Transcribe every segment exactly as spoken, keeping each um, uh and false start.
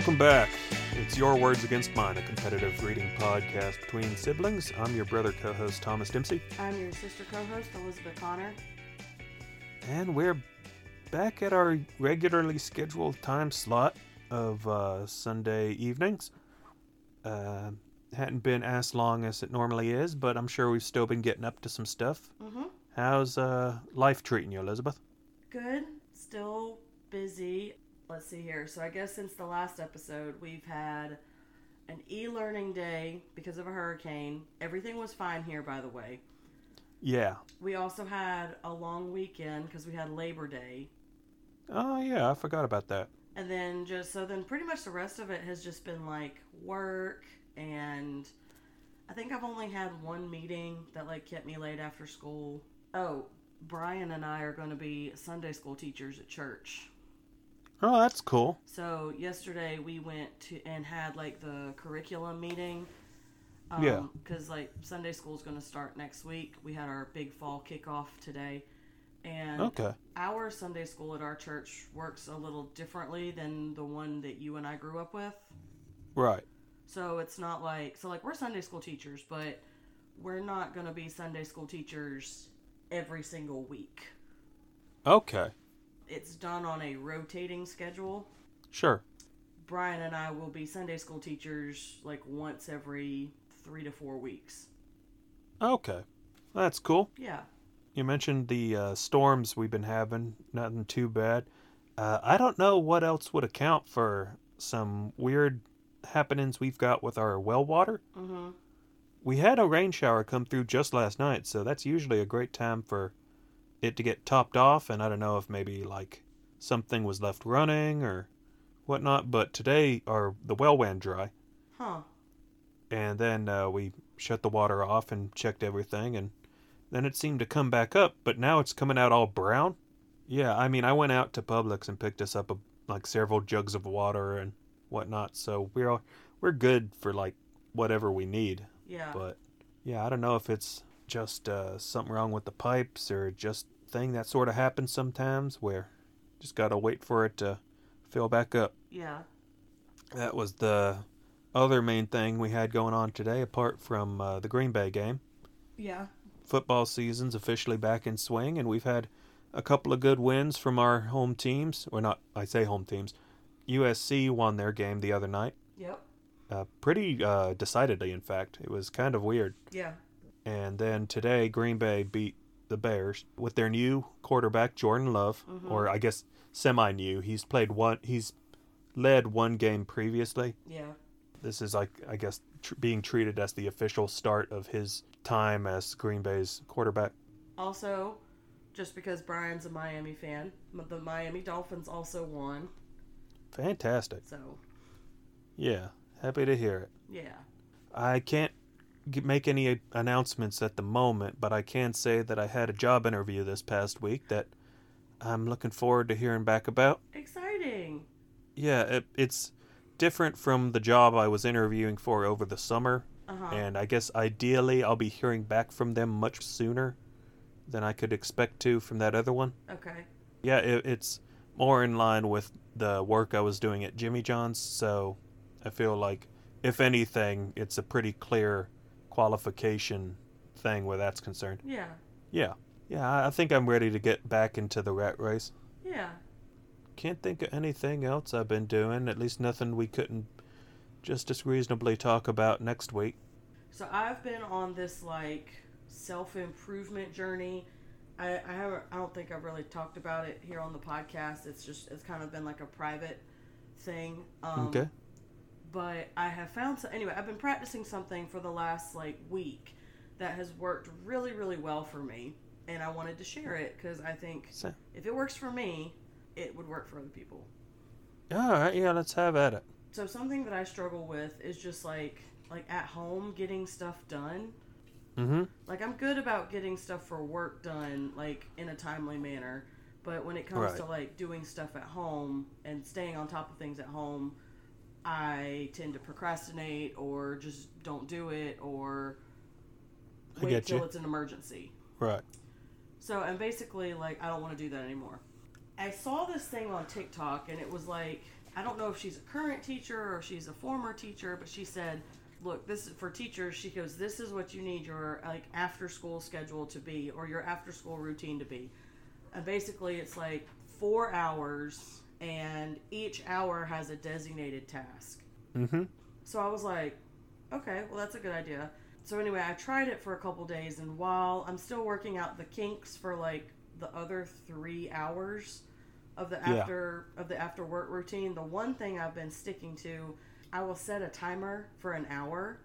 Welcome back. It's Your Words Against Mine, a competitive reading podcast between siblings. I'm your brother co-host, Thomas Dempsey. I'm your sister co-host, Elizabeth Connor. And we're back at our regularly scheduled time slot of uh, Sunday evenings. Uh, hadn't been as long as it normally is, but I'm sure we've still been getting up to some stuff. Mm-hmm. How's uh, life treating you, Elizabeth? Good. Still busy. Let's see here. So I guess since the last episode, we've had an e-learning day because of a hurricane. Everything was fine here, by the way. Yeah. We also had a long weekend because we had Labor Day. Oh, yeah. I forgot about that. And then just, so then pretty much the rest of it has just been like work, and I think I've only had one meeting that like kept me late after school. Oh, Brian and I are going to be Sunday school teachers at church. Oh, that's cool. So yesterday we went to and had like the curriculum meeting. Um, yeah. Because like Sunday school is going to start next week. We had our big fall kickoff today. And okay. Our Sunday school at our church works a little differently than the one that you and I grew up with. Right. So it's not like, so like we're Sunday school teachers, but we're not going to be Sunday school teachers every single week. Okay. It's done on a rotating schedule. Sure. Brian and I will be Sunday school teachers like once every three to four weeks. Okay. That's cool. Yeah. You mentioned the uh, storms we've been having. Nothing too bad. Uh, I don't know what else would account for some weird happenings we've got with our well water. Mm-hmm. We had a rain shower come through just last night, so that's usually a great time for it to get topped off, and I don't know if maybe like something was left running or whatnot, but today our the well ran dry. Huh. And then uh, we shut the water off and checked everything, and then it seemed to come back up, but now it's coming out all brown. Yeah, I mean, I went out to Publix and picked us up a, like several jugs of water and whatnot, so we're all, we're good for like whatever we need. Yeah. But yeah, I don't know if it's just uh, something wrong with the pipes or just thing that sort of happens sometimes where just gotta wait for it to fill back up. Yeah. That was the other main thing we had going on today apart from uh, the Green Bay game. Yeah. Football season's officially back in swing, and we've had a couple of good wins from our home teams. Or not, I say home teams. U S C won their game the other night. Yep. Uh, pretty uh, decidedly, in fact. It was kind of weird. Yeah. And then today, Green Bay beat the Bears with their new quarterback, Jordan Love, mm-hmm. or I guess semi-new. He's played one. He's led one game previously. Yeah. This is like I guess tr- being treated as the official start of his time as Green Bay's quarterback. Also, just because Brian's a Miami fan, the Miami Dolphins also won. Fantastic. So. Yeah, happy to hear it. Yeah. I can't make any announcements at the moment, but I can say that I had a job interview this past week that I'm looking forward to hearing back about. Exciting. Yeah, it, it's different from the job I was interviewing for over the summer, uh-huh. and I guess ideally I'll be hearing back from them much sooner than I could expect to from that other one. Okay. Yeah, it, it's more in line with the work I was doing at Jimmy John's, so I feel like, if anything, it's a pretty clear qualification thing where that's concerned. Yeah. Yeah. Yeah, I think I'm ready to get back into the rat race. Yeah. Can't think of anything else I've been doing, at least nothing we couldn't just as reasonably talk about next week. So I've been on this, like, self-improvement journey. I, I, haven't, I don't think I've really talked about it here on the podcast. It's just, it's kind of been like a private thing. Um, okay. But I have found, some, anyway, I've been practicing something for the last, like, week that has worked really, really well for me. And I wanted to share it because I think so, if it works for me, it would work for other people. All right, yeah, let's have at it. So something that I struggle with is just, like, like at home getting stuff done. Mm-hmm. Like, I'm good about getting stuff for work done, like, in a timely manner. But when it comes right. to, like, doing stuff at home and staying on top of things at home, I tend to procrastinate or just don't do it or wait until you. It's an emergency. Right. So, and basically, like, I don't want to do that anymore. I saw this thing on TikTok, and it was like, I don't know if she's a current teacher or she's a former teacher, but she said, look, this is for teachers. She goes, this is what you need your like after school schedule to be, or your after school routine to be. And basically it's like four hours and each hour has a designated task. Mm-hmm. So I was like, okay, well, that's a good idea. So anyway, I tried it for a couple days, and while I'm still working out the kinks for like the other three hours of the after yeah. of the after work routine, the one thing I've been sticking to, I will set a timer for an hour,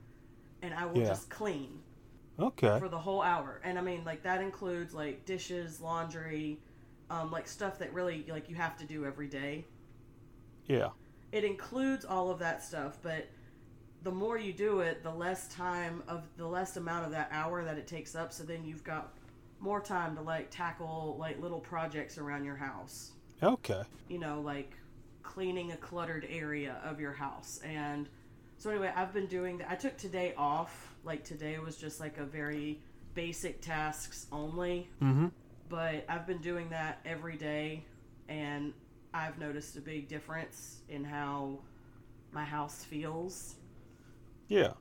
and I will yeah. just clean. Okay. For the whole hour. And I mean, like, that includes like dishes, laundry, um, like stuff that really like you have to do every day. Yeah. It includes all of that stuff, but the more you do it, the less time of the less amount of that hour that it takes up. So then you've got more time to like tackle like little projects around your house. Okay. You know, like cleaning a cluttered area of your house. And so anyway, I've been doing that. I took today off. Like today was just like a very basic tasks only. Mm-hmm. But I've been doing that every day, and I've noticed a big difference in how my house feels. Yeah.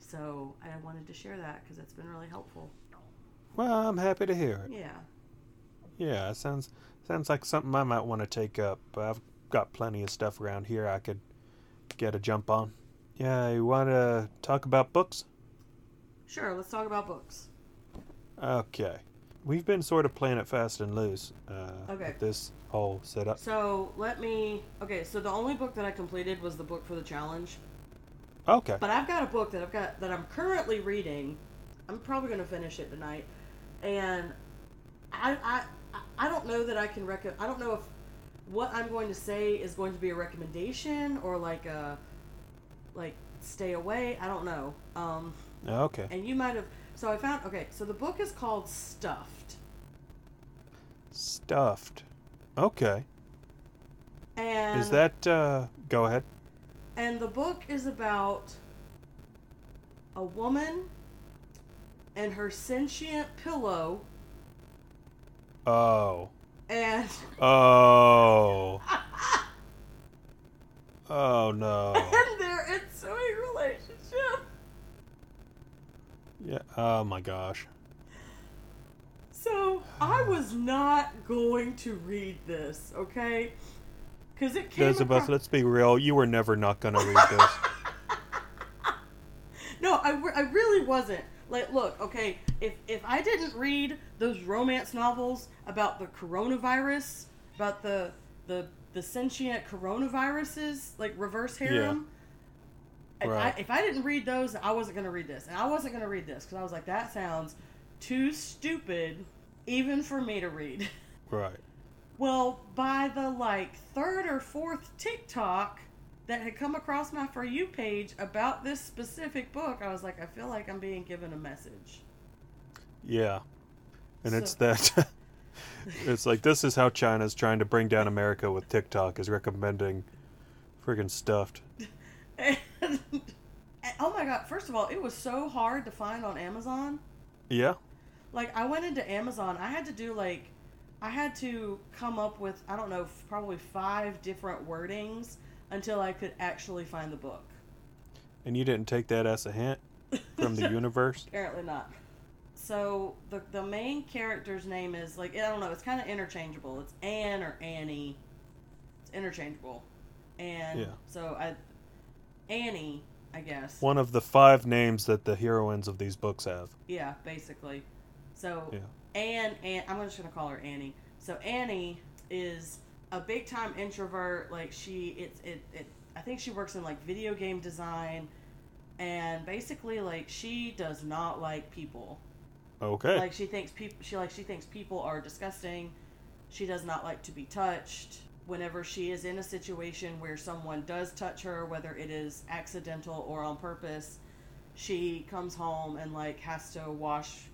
So I wanted to share that because that's been really helpful. Well, I'm happy to hear it. Yeah. Yeah, it sounds sounds like something I might want to take up. I've got plenty of stuff around here I could get a jump on. Yeah, you want to talk about books? Sure, let's talk about books. Okay. We've been sort of playing it fast and loose uh, okay. with this whole setup. So let me... Okay, so the only book that I completed was the book for the challenge. Okay. But I've got a book that I've got that I'm currently reading. I'm probably going to finish it tonight, and I I I don't know that I can rec- I don't know if what I'm going to say is going to be a recommendation or like a like stay away. I don't know. Um, okay. And you might have. So I found. Okay. So the book is called Stuffed. Stuffed. Okay. And is that? Uh, go ahead. And the book is about a woman and her sentient pillow. Oh. And. Oh. Oh, no. And their ensuing relationship. Yeah. Oh, my gosh. So, I was not going to read this, okay? Because it came Elizabeth, across... let's be real. You were never not going to read this. No, I, I really wasn't. Like, look, okay, if if I didn't read those romance novels about the coronavirus, about the the, the sentient coronaviruses, like reverse harem, yeah. right. if, I, if I didn't read those, I wasn't going to read this. And I wasn't going to read this because I was like, that sounds too stupid even for me to read. Right. Well, by the, like, third or fourth TikTok that had come across my For You page about this specific book, I was like, I feel like I'm being given a message. Yeah. And so. It's that... it's like, this is how China's trying to bring down America with TikTok, is recommending friggin' Stuffed. and, and, oh my god, first of all, it was so hard to find on Amazon. Yeah. Like, I went into Amazon, I had to do, like... I had to come up with, I don't know, probably five different wordings until I could actually find the book. And you didn't take that as a hint from the universe? Apparently not. So the the main character's name is, like, I don't know, it's kind of interchangeable. It's Anne or Annie. It's interchangeable. And yeah. so I, Annie, I guess. One of the five names that the heroines of these books have. Yeah, basically. So... Yeah. And, and I'm just going to call her Annie. So Annie is a big time introvert. Like she, it's, it, it, I think she works in like video game design, and basically like she does not like people. Okay. Like she thinks people, she like, she thinks people are disgusting. She does not like to be touched. Whenever she is in a situation where someone does touch her, whether it is accidental or on purpose, she comes home and like has to wash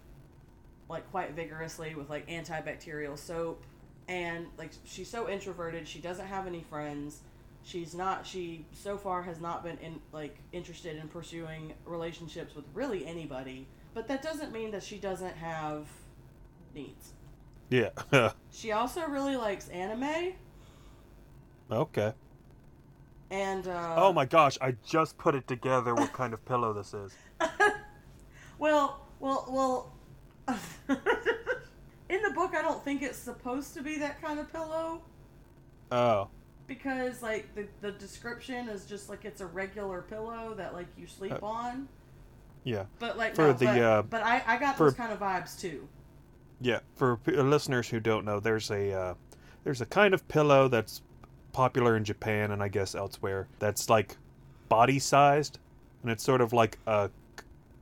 like quite vigorously with like antibacterial soap, and like she's so introverted, she doesn't have any friends. She's not, she so far has not been in like interested in pursuing relationships with really anybody, but that doesn't mean that she doesn't have needs. Yeah. She also really likes anime. Okay. And uh, oh my gosh, I just put it together what kind of pillow this is. well, well, well. In the book, I don't think it's supposed to be that kind of pillow. Oh. Because like the the description is just like it's a regular pillow that like you sleep uh, on. Yeah. But like for no, the but, uh, but I I got for, those kind of vibes too. Yeah, for listeners who don't know, there's a uh, there's a kind of pillow that's popular in Japan and I guess elsewhere that's like body sized, and it's sort of like a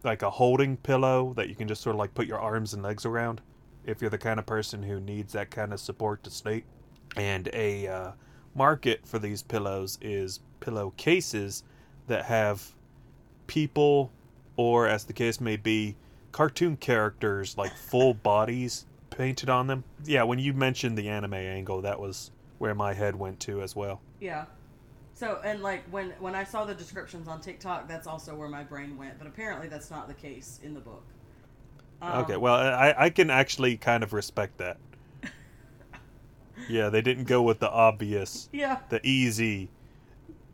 like a holding pillow that you can just sort of like put your arms and legs around if you're the kind of person who needs that kind of support to sleep. And a uh, market for these pillows is pillow cases that have people, or as the case may be, cartoon characters like full bodies painted on them. Yeah, when you mentioned the anime angle, that was where my head went to as well. Yeah. So, and like when, when I saw the descriptions on TikTok, that's also where my brain went. But apparently that's not the case in the book. Um, okay, well, I, I can actually kind of respect that. Yeah, they didn't go with the obvious, yeah, the easy,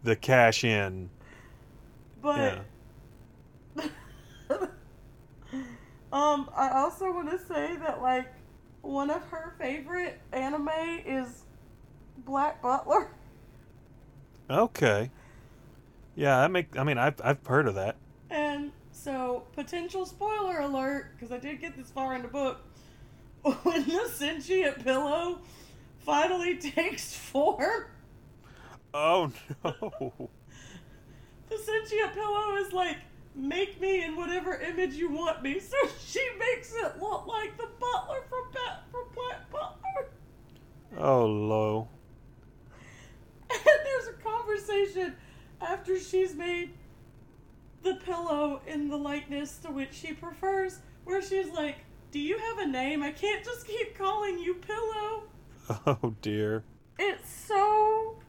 the cash in. But, yeah. um, I also want to say that, like, one of her favorite anime is Black Butler. Okay. Yeah, I make. I mean, I've I've heard of that. And so, potential spoiler alert, because I did get this far in the book. When the sentient pillow finally takes form. Oh no. The sentient pillow is like, make me in whatever image you want me. So she makes it look like the butler from Bat from Black Butler. Oh low. And there's a conversation after she's made the pillow in the likeness to which she prefers, where she's like, do you have a name? I can't just keep calling you pillow. Oh, dear. It's so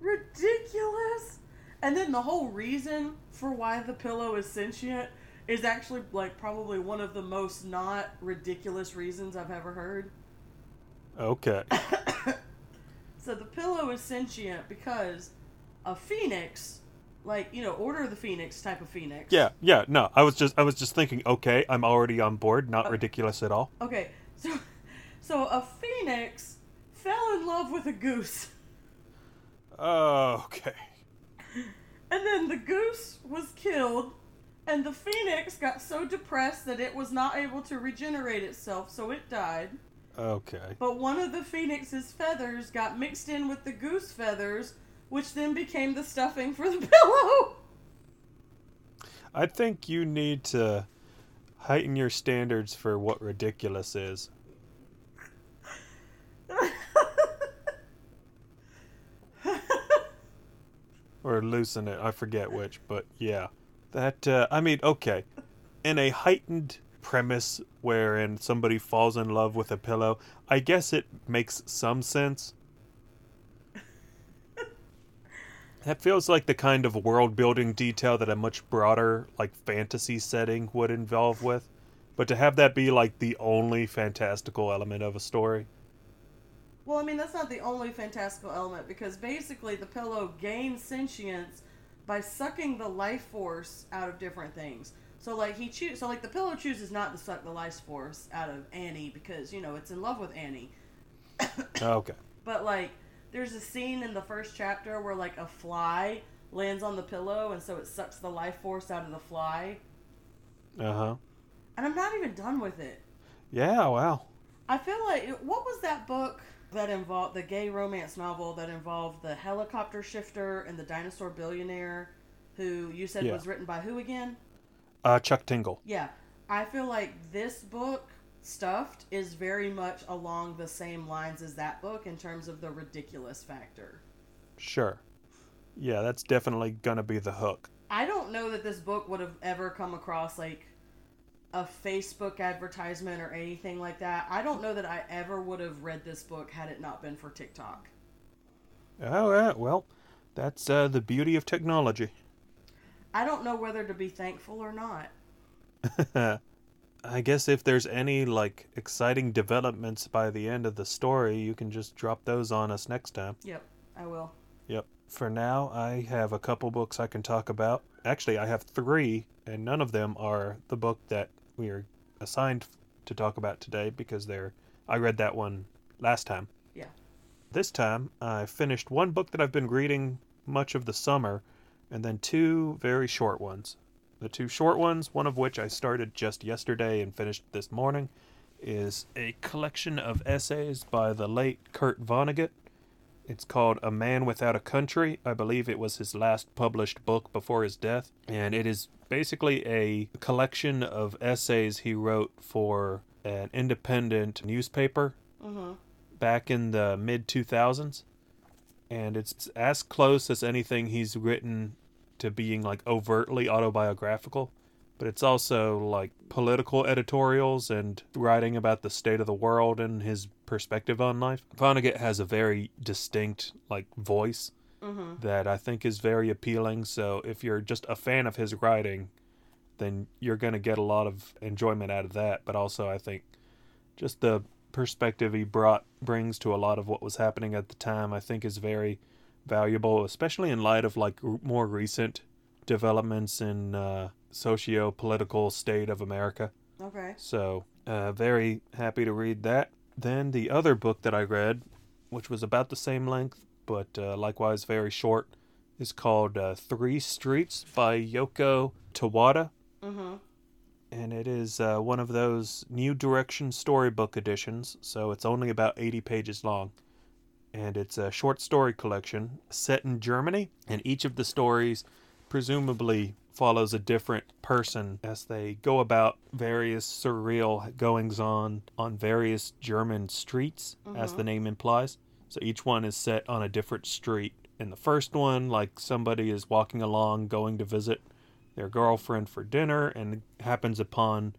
ridiculous. And then the whole reason for why the pillow is sentient is actually, like, probably one of the most not ridiculous reasons I've ever heard. Okay. So the pillow is sentient because a phoenix, like, you know, Order of the Phoenix type of phoenix. Yeah, yeah, no, I was just, I was just thinking, okay, I'm already on board, not uh, ridiculous at all. Okay, so... So a phoenix fell in love with a goose. Oh, okay. And then the goose was killed, and the phoenix got so depressed that it was not able to regenerate itself, so it died. Okay. But one of the phoenix's feathers got mixed in with the goose feathers, which then became the stuffing for the pillow. I think you need to heighten your standards for what ridiculous is. Or loosen it, I forget which, but yeah. That, uh, I mean, okay. In a heightened premise wherein somebody falls in love with a pillow, I guess it makes some sense. That feels like the kind of world-building detail that a much broader, like, fantasy setting would involve with. But to have that be, like, the only fantastical element of a story... Well, I mean, that's not the only fantastical element, because basically the pillow gains sentience by sucking the life force out of different things. So, like, he choo- so like the pillow chooses not to suck the life force out of Annie because, you know, it's in love with Annie. Okay. But, like, there's a scene in the first chapter where, like, a fly lands on the pillow, and so it sucks the life force out of the fly. Uh-huh. And I'm not even done with it. Yeah, wow. I feel like, what was that book... that involved the gay romance novel that involved the helicopter shifter and the dinosaur billionaire, who you said yeah. was written by who again? Uh, Chuck Tingle. Yeah. I feel like this book, Stuffed, is very much along the same lines as that book in terms of the ridiculous factor. Sure. Yeah, that's definitely going to be the hook. I don't know that this book would have ever come across, like, a Facebook advertisement or anything like that. I don't know that I ever would have read this book had it not been for TikTok. Oh, yeah. Well, that's uh, the beauty of technology. I don't know whether to be thankful or not. I guess if there's any, like, exciting developments by the end of the story, you can just drop those on us next time. Yep, I will. Yep. for now, I have a couple books I can talk about. Actually, I have three, and none of them are the book that we are assigned to talk about today because they're I read that one last time. Yeah. This time, I finished one book that I've been reading much of the summer, and then two very short ones. The two short ones, one of which I started just yesterday and finished this morning, is a collection of essays by the late Kurt Vonnegut. It's called A Man Without a Country. I believe it was his last published book before his death. And it is basically a collection of essays he wrote for an independent newspaper uh-huh. back in the mid two thousands. And it's as close as anything he's written to being like overtly autobiographical. But it's also like political editorials and writing about the state of the world and his perspective on life. Vonnegut has a very distinct like voice mm-hmm. that I think is very appealing. So if you're just a fan of his writing, then you're going to get a lot of enjoyment out of that. But also I think just the perspective he brought brings to a lot of what was happening at the time, I think is very valuable, especially in light of like r- more recent developments in uh, socio-political state of America. Okay. So uh, very happy to read that. Then the other book that I read, which was about the same length, but uh, likewise very short, is called uh, Three Streets by Yoko Tawada. Mm-hmm. And it is uh, one of those New Directions storybook editions, so it's only about eighty pages long. And it's a short story collection set in Germany, and each of the stories presumably follows a different person as they go about various surreal goings-on on various German streets, mm-hmm. as the name implies. So each one is set on a different street. In the first one, like somebody is walking along going to visit their girlfriend for dinner and happens upon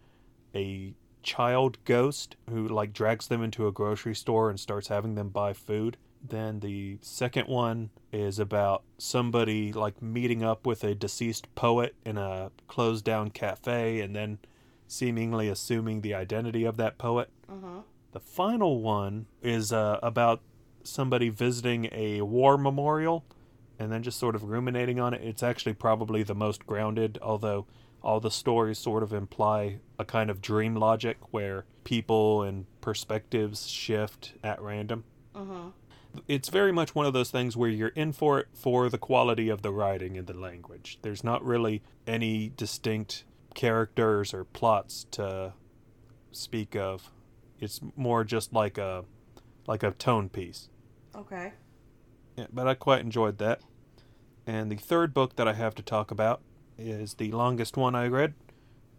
a child ghost who like drags them into a grocery store and starts having them buy food. Then the second one is about somebody like meeting up with a deceased poet in a closed down cafe and then seemingly assuming the identity of that poet. Uh-huh. The final one is uh, about somebody visiting a war memorial and then just sort of ruminating on it. It's actually probably the most grounded, although all the stories sort of imply a kind of dream logic where people and perspectives shift at random. Uh-huh. It's very much one of those things where you're in for it for the quality of the writing and the language. There's not really any distinct characters or plots to speak of. It's more just like a like a tone piece. Okay. Yeah, but I quite enjoyed that. And the third book that I have to talk about is the longest one I read.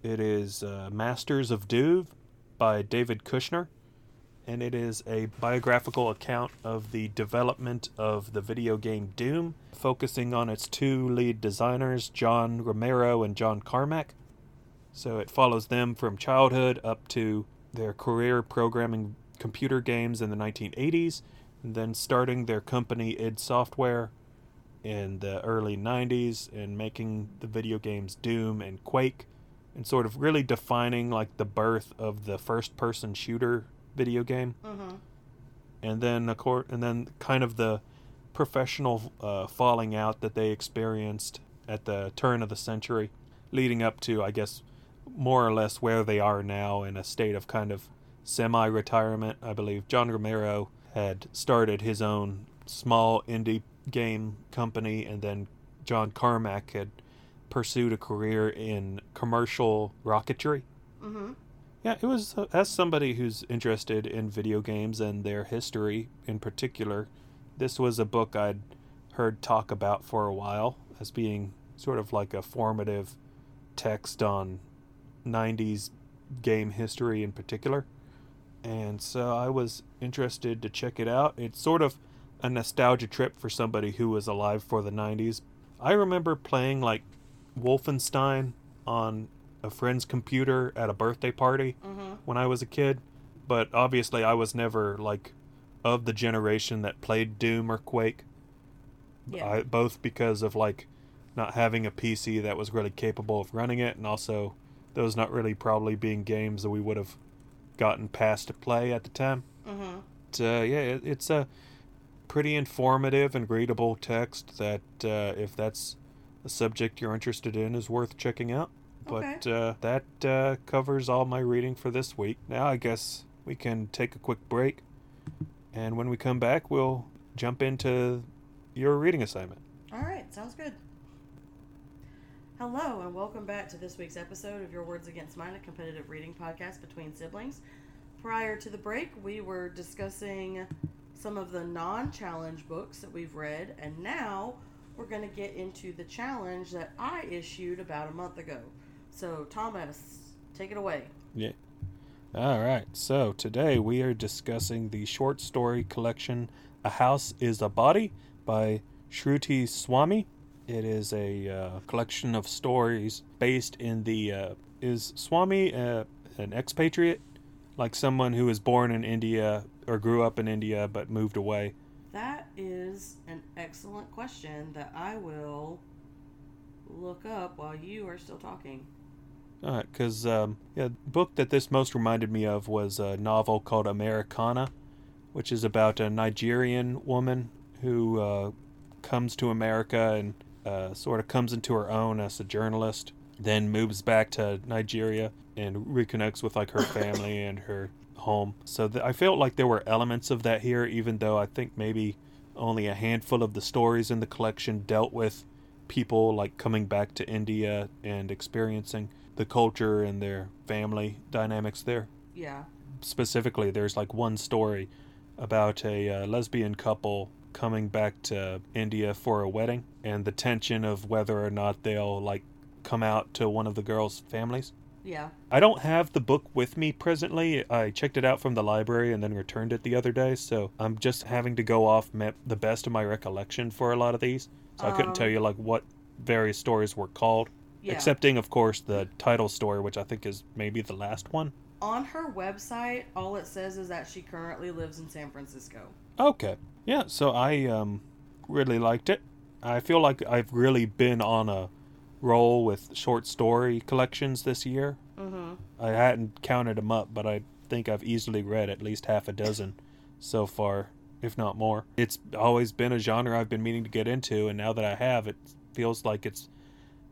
It is uh, Masters of Doom by David Kushner. And it is a biographical account of the development of the video game Doom, focusing on its two lead designers, John Romero and John Carmack. So it follows them from childhood up to their career programming computer games in the nineteen eighties, and then starting their company id Software in the early nineties and making the video games Doom and Quake, and sort of really defining like the birth of the first-person shooter video game, mm-hmm. and then of course, and then kind of the professional uh, falling out that they experienced at the turn of the century, leading up to, I guess, more or less where they are now in a state of kind of semi-retirement. I believe John Romero had started his own small indie game company, and then John Carmack had pursued a career in commercial rocketry. Mm-hmm. Yeah, it was, uh, as somebody who's interested in video games and their history in particular, this was a book I'd heard talk about for a while as being sort of like a formative text on nineties game history in particular. And so I was interested to check it out. It's sort of a nostalgia trip for somebody who was alive for the nineties. I remember playing like Wolfenstein on a friend's computer at a birthday party mm-hmm. when I was a kid, but obviously I was never like of the generation that played Doom or Quake. Yeah. I, both because of like not having a P C that was really capable of running it, and also those not really probably being games that we would have gotten past to play at the time. Mm-hmm. But, uh, yeah, it, it's a pretty informative and readable text that uh, if that's a subject you're interested in is worth checking out. But okay. uh, that uh, covers all my reading for this week. Now I guess we can take a quick break, and when we come back, we'll jump into your reading assignment. All right, sounds good. Hello, and welcome back to this week's episode of Your Words Against Mine, a competitive reading podcast between siblings. Prior to the break, we were discussing some of the non-challenge books that we've read, and now we're going to get into the challenge that I issued about a month ago. So, Thomas, take it away. Yeah. All right. So, today we are discussing the short story collection A House is a Body by Shruti Swamy. It is a uh, collection of stories based in the... Uh, is Swamy uh, an expatriate? Like someone who was born in India or grew up in India but moved away? That is an excellent question that I will look up while you are still talking. All right, because um, yeah, the book that this most reminded me of was a novel called Americana, which is about a Nigerian woman who uh, comes to America and... Uh, sort of comes into her own as a journalist, then moves back to Nigeria and reconnects with like her family and her home. So th- I felt like there were elements of that here, even though I think maybe only a handful of the stories in the collection dealt with people like coming back to India and experiencing the culture and their family dynamics there. Yeah. Specifically, there's like one story about a uh, lesbian couple coming back to India for a wedding and the tension of whether or not they'll like come out to one of the girls' families. Yeah. I don't have the book with me presently. I checked it out from the library and then returned it the other day, so I'm just having to go off the best of my recollection for a lot of these. So um, I couldn't tell you like what various stories were called, yeah. Excepting of course the title story, which I think is maybe the last one. On her website, all it says is that she currently lives in San Francisco. Okay. Yeah, so I um, really liked it. I feel like I've really been on a roll with short story collections this year. Mm-hmm. I hadn't counted them up, but I think I've easily read at least half a dozen so far, if not more. It's always been a genre I've been meaning to get into, and now that I have, it feels like it's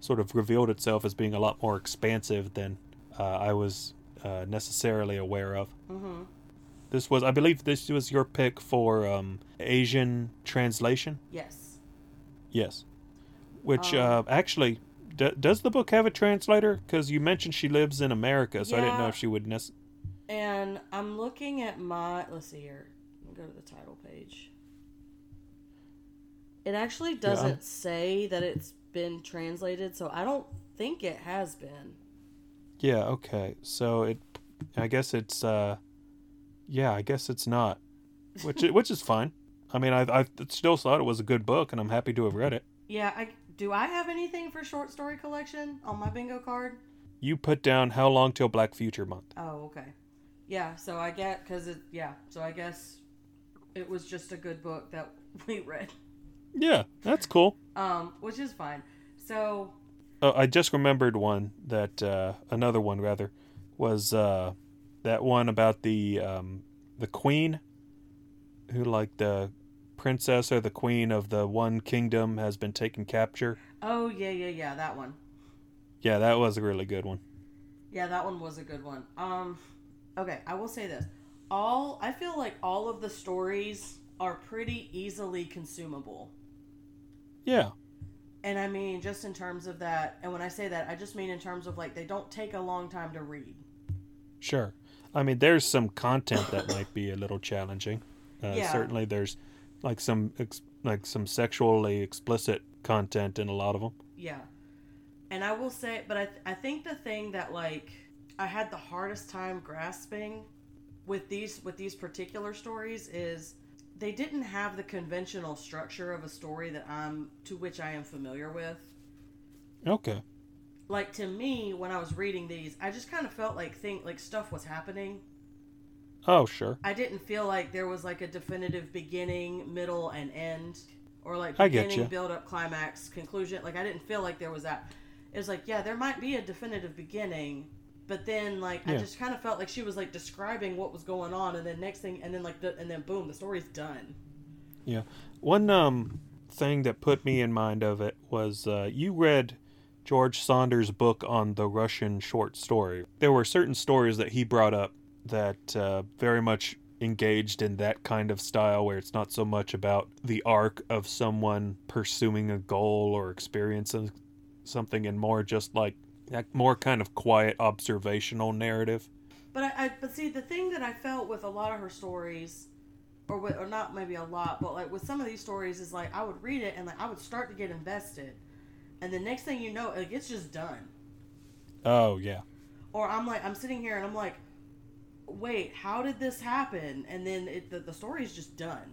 sort of revealed itself as being a lot more expansive than uh, I was uh, necessarily aware of. Mm-hmm. This was, I believe this was your pick for um, Asian translation? Yes. Yes. Which, um, uh, actually, d- does the book have a translator? Because you mentioned she lives in America, so yeah. I didn't know if she would necessarily... And I'm looking at my... Let's see here. Go to the title page. It actually doesn't yeah. say that it's been translated, so I don't think it has been. Yeah, okay. So, it, I guess it's... Uh, Yeah, I guess it's not, which which is fine. I mean, I I still thought it was a good book, and I'm happy to have read it. Yeah, I, do I have anything for short story collection on my bingo card? You put down how long till Black Future Month. Oh, okay. Yeah, so I get because it yeah, so I guess it was just a good book that we read. Yeah, that's cool. um, which is fine. So. Oh, I just remembered one that uh, another one rather was. Uh, That one about the um, the queen, who like the princess or the queen of the one kingdom has been taken capture. Oh, yeah, yeah, yeah, that one. Yeah, that was a really good one. Yeah, that one was a good one. Um, okay, I will say this. All I feel like all of the stories are pretty easily consumable. Yeah. And I mean, just in terms of that, and when I say that, I just mean in terms of like they don't take a long time to read. Sure. I mean, there's some content that might be a little challenging. Uh, yeah. Certainly, there's like some ex- like some sexually explicit content in a lot of them. Yeah, and I will say, but I th- I think the thing that like I had the hardest time grasping with these with these particular stories is they didn't have the conventional structure of a story that I'm to which I am familiar with. Okay. Like, to me, when I was reading these, I just kind of felt like think like stuff was happening. Oh, sure. I didn't feel like there was, like, a definitive beginning, middle, and end. Or, like, beginning, build-up, climax, conclusion. Like, I didn't feel like there was that. It was like, yeah, there might be a definitive beginning, but then, like, yeah. I just kind of felt like she was, like, describing what was going on, and then next thing, and then, like, the, and then, boom, the story's done. Yeah. One um thing that put me in mind of it was uh, you read George Saunders' book on the Russian short story. There were certain stories that he brought up that uh, very much engaged in that kind of style, where it's not so much about the arc of someone pursuing a goal or experiencing something, and more just like that more kind of quiet observational narrative. But I, I but see, the thing that I felt with a lot of her stories, or with, or not maybe a lot, but like with some of these stories, is like I would read it and like I would start to get invested, and the next thing you know, like it's just done. Oh yeah. Or I'm like I'm sitting here and I'm like, wait, how did this happen? And then it, the, the story is just done.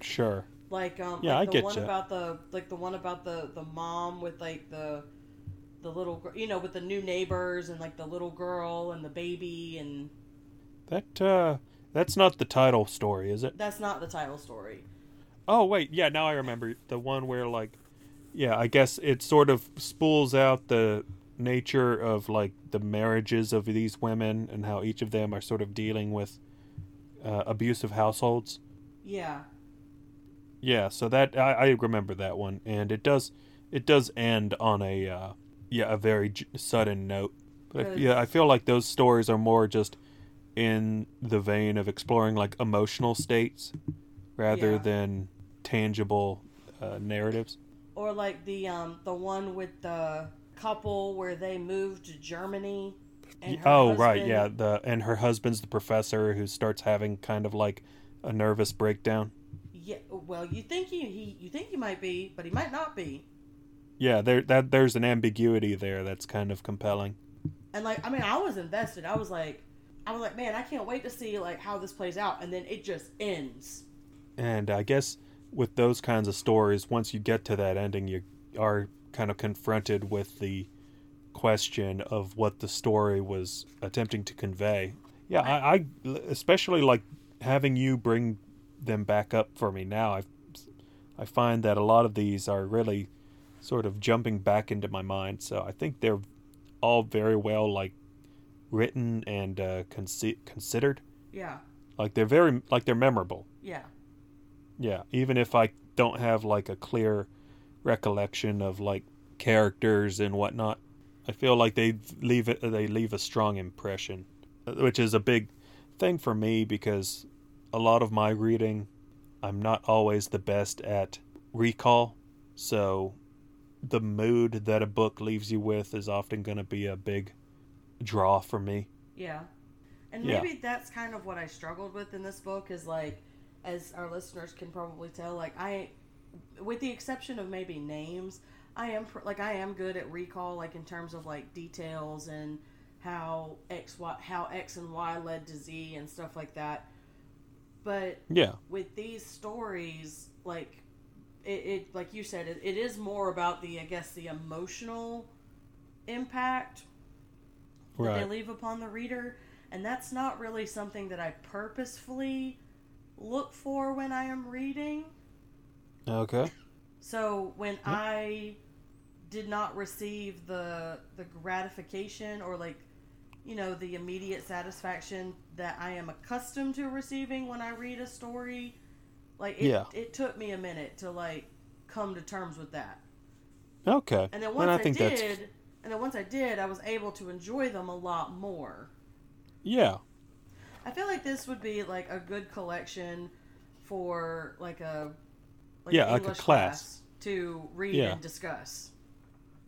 Sure. Like um, yeah, like I the get one you. about the like the one about the, the mom with like the the little you know with the new neighbors and like the little girl and the baby and that. Uh... That's not the title story, is it? That's not the title story. Oh, wait. Yeah, now I remember. The one where, like, yeah, I guess it sort of spools out the nature of, like, the marriages of these women and how each of them are sort of dealing with uh, abusive households. Yeah. Yeah, so that, I, I remember that one. And it does, it does end on a, uh, yeah, a very j- sudden note. But I, yeah, I feel like those stories are more just in the vein of exploring like emotional states rather yeah. than tangible uh, narratives. Or like the um the one with the couple where they moved to Germany and her oh husband... right yeah the and her husband's the professor who starts having kind of like a nervous breakdown. Yeah, well, you think you he you think he might be, but he might not be. Yeah, there that there's an ambiguity there that's kind of compelling. And like I mean I was invested. I was like I was like, man, I can't wait to see like how this plays out, and then it just ends. And I guess with those kinds of stories, once you get to that ending, you are kind of confronted with the question of what the story was attempting to convey. Yeah, I, I especially like having you bring them back up for me now. I I find that a lot of these are really sort of jumping back into my mind, so I think they're all very well like written and uh conce- considered yeah like they're very like they're memorable yeah yeah even if I don't have like a clear recollection of like characters and whatnot. I feel like they leave it they leave a strong impression, which is a big thing for me because a lot of my reading I'm not always the best at recall, so the mood that a book leaves you with is often going to be a big draw for me. Yeah. And maybe yeah. that's kind of what I struggled with in this book is like, as our listeners can probably tell, like I, with the exception of maybe names, I am like, I am good at recall, like in terms of like details and how X, Y, how X and Y led to Z and stuff like that. But yeah, with these stories, like it, it like you said, it, it is more about the, I guess the emotional impact that right. they leave upon the reader, and that's not really something that I purposefully look for when I am reading. Okay. So when yep. I did not receive the the gratification or like, you know, the immediate satisfaction that I am accustomed to receiving when I read a story, like it, yeah. it took me a minute to like come to terms with that. Okay. And then once and I, I think did. That's... And then once I did, I was able to enjoy them a lot more. Yeah. I feel like this would be like a good collection for like a like yeah, English like a class. class to read yeah. and discuss.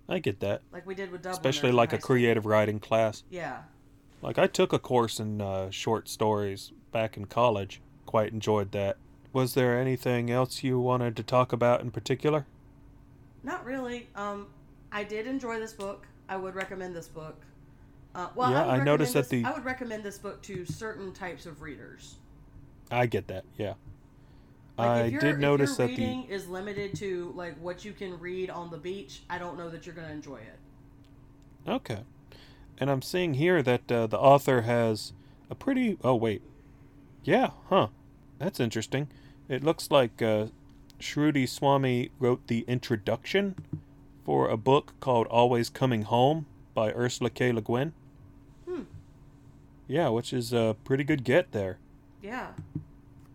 I get that. Like we did with Dublin. Especially like a creative writing class. Yeah. Like I took a course in uh, short stories back in college. Quite enjoyed that. Was there anything else you wanted to talk about in particular? Not really. Um... I did enjoy this book. I would recommend this book. Uh, well, yeah, I, I noticed that the I would recommend this book to certain types of readers. I get that. Yeah, like I if did notice if that the reading is limited to like what you can read on the beach. I don't know that you're going to enjoy it. Okay, and I'm seeing here that uh, the author has a pretty. Oh wait, yeah, huh? That's interesting. It looks like uh, Shruti Swamy wrote the introduction for a book called Always Coming Home by Ursula K. Le Guin. Hmm. Yeah, which is a pretty good get there. Yeah.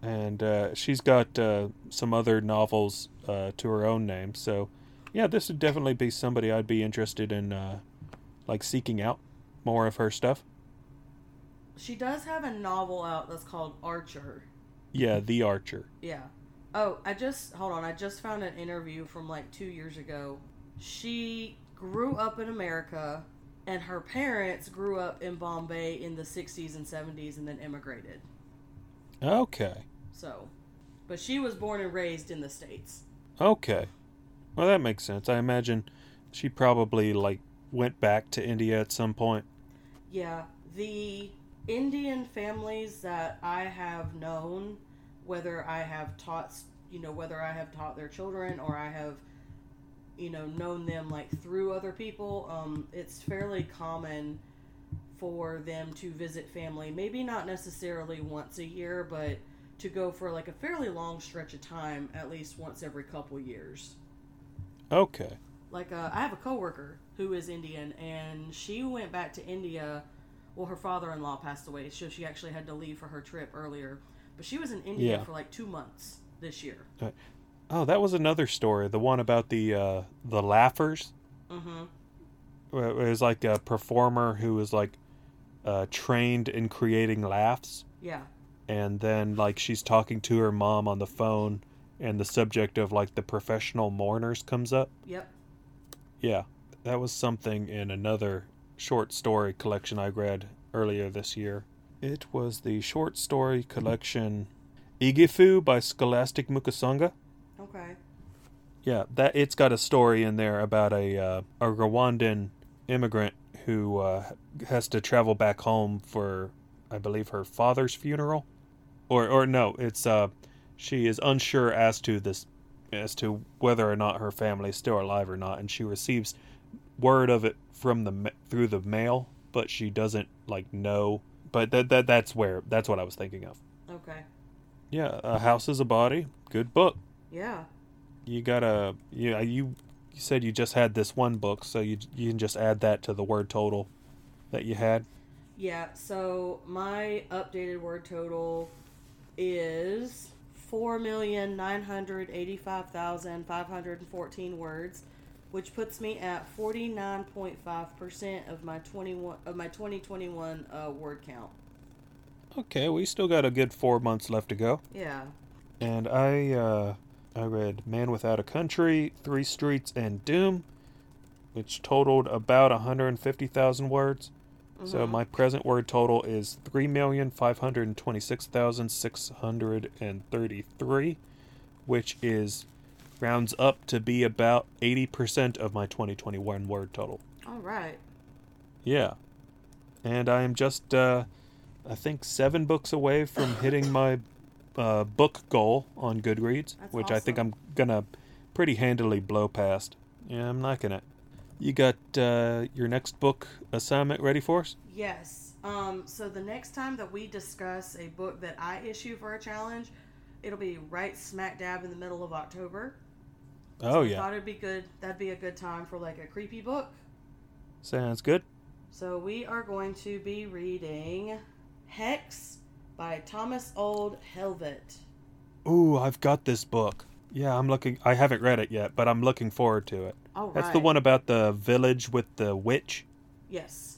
And uh, she's got uh, some other novels uh, to her own name. So, yeah, this would definitely be somebody I'd be interested in, uh, like, seeking out more of her stuff. She does have a novel out that's called Archer. Yeah, The Archer. Yeah. Oh, I just, hold on, I just found an interview from, like, two years ago. She grew up in America, and her parents grew up in Bombay in the sixties and seventies and then immigrated. Okay. So, but she was born and raised in the States. Okay. Well, that makes sense. I imagine she probably, like, went back to India at some point. Yeah. The Indian families that I have known, whether I have taught, you know, whether I have taught their children or I have, you know, known them, like, through other people, um, it's fairly common for them to visit family, maybe not necessarily once a year, but to go for, like, a fairly long stretch of time, at least once every couple years. Okay. Like, uh, I have a coworker who is Indian, and she went back to India. Well, her father-in-law passed away, so she actually had to leave for her trip earlier. But she was in India yeah. for, like, two months this year. Right. Oh, that was another story, the one about the uh, the laughers. Mm-hmm. It was, like, a performer who was, like, uh, trained in creating laughs. Yeah. And then, like, she's talking to her mom on the phone, and the subject of, like, the professional mourners comes up. Yep. Yeah. That was something in another short story collection I read earlier this year. It was the short story collection Igifu by Scholastic Mukasonga. Okay. Yeah, that it's got a story in there about a uh, a Rwandan immigrant who uh, has to travel back home for, I believe, her father's funeral, or or no, it's uh, she is unsure as to this, as to whether or not her family is still alive or not, and she receives word of it from the through the mail, but she doesn't, like, know. But that that that's where that's what I was thinking of. Okay. Yeah, A House is a Body. Good book. Yeah. You gotta, yeah, you, you said you just had this one book, so you you can just add that to the word total that you had. Yeah, so my updated word total is four million nine hundred eighty-five thousand five hundred fourteen words, which puts me at forty-nine point five percent of my twenty-one of my twenty twenty-one uh, word count. Okay, we still got a good four months left to go. Yeah. And I uh I read Man Without a Country, Three Streets, and Doom, which totaled about one hundred fifty thousand words. Mm-hmm. So my present word total is three million five hundred twenty-six thousand six hundred thirty-three, which is rounds up to be about eighty percent of my twenty twenty-one word total. All right. Yeah. And I am just, uh, I think, seven books away from hitting my Uh, book goal on Goodreads. That's which awesome. I think I'm gonna pretty handily blow past. Yeah, I'm not gonna. You got uh, your next book assignment ready for us? Yes. Um. So the next time that we discuss a book that I issue for a challenge, it'll be right smack dab in the middle of October. So oh yeah. I thought it'd be good. That'd be a good time for, like, a creepy book. Sounds good. So we are going to be reading Hex by Thomas Old Helvet. Ooh, I've got this book. Yeah, I'm looking. I haven't read it yet, but I'm looking forward to it. All right. That's the one about the village with the witch? Yes.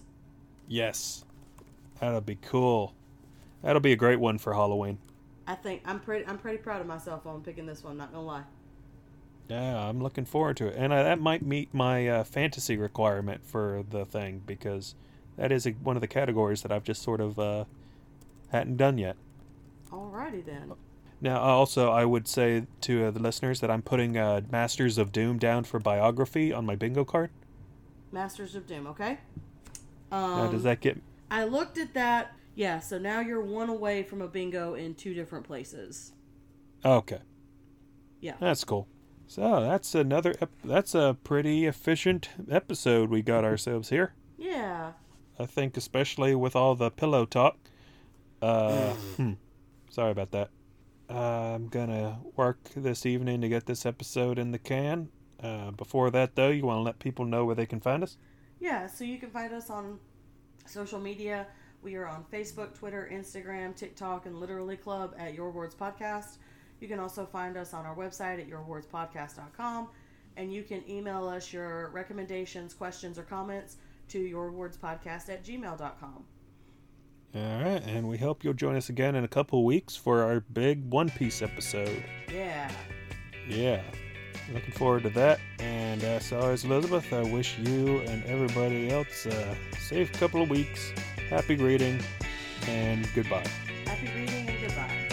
Yes. That'll be cool. That'll be a great one for Halloween. I think I'm pretty. I'm pretty proud of myself on picking this one. Not gonna lie. Yeah, I'm looking forward to it, and I, that might meet my uh, fantasy requirement for the thing, because that is a, one of the categories that I've just sort of. Uh, Hadn't done yet. Alrighty then. Now, also, I would say to uh, the listeners that I'm putting uh, Masters of Doom down for biography on my bingo card. Masters of Doom, okay. Um, now, does that get... I looked at that. Yeah, so now you're one away from a bingo in two different places. Okay. Yeah. That's cool. So, that's another... Ep- that's a pretty efficient episode we got ourselves here. Yeah. I think especially with all the pillow talk. Uh, hmm. Sorry about that. Uh, I'm gonna work this evening to get this episode in the can. Uh, before that, though, you want to let people know where they can find us? Yeah, so you can find us on social media. We are on Facebook, Twitter, Instagram, TikTok, and Literally Club at Your Words Podcast. You can also find us on our website at your words podcast dot com, and you can email us your recommendations, questions, or comments to your words podcast at gmail dot com. All right, and we hope you'll join us again in a couple weeks for our big One Piece episode. Yeah. Yeah. Looking forward to that. And as always, Elizabeth, I wish you and everybody else a safe couple of weeks. Happy reading, and goodbye. Happy reading, and goodbye.